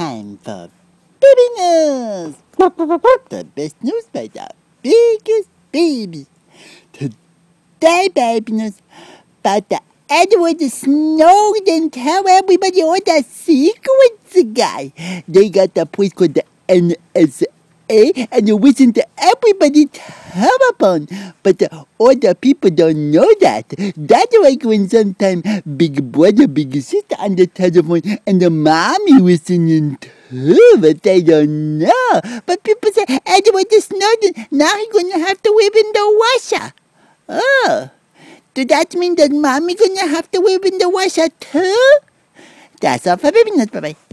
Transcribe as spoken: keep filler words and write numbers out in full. time for Baby Newz! The best news by the biggest baby. Today, Baby Newz, about the Edward Snowden, tell everybody all the secrets guy. They got a place called the N S A, and they listen to everybody telephone. But uh, all the people don't know that. That's like when sometimes big brother, big sister on the telephone, and the mommy listening to. Ooh, but they don't know. But people say, Edward Snowden, now he's going to have to live in the washer. Oh, does that mean that mommy going to have to live in the washer too? That's all for Baby Newz. Bye-bye.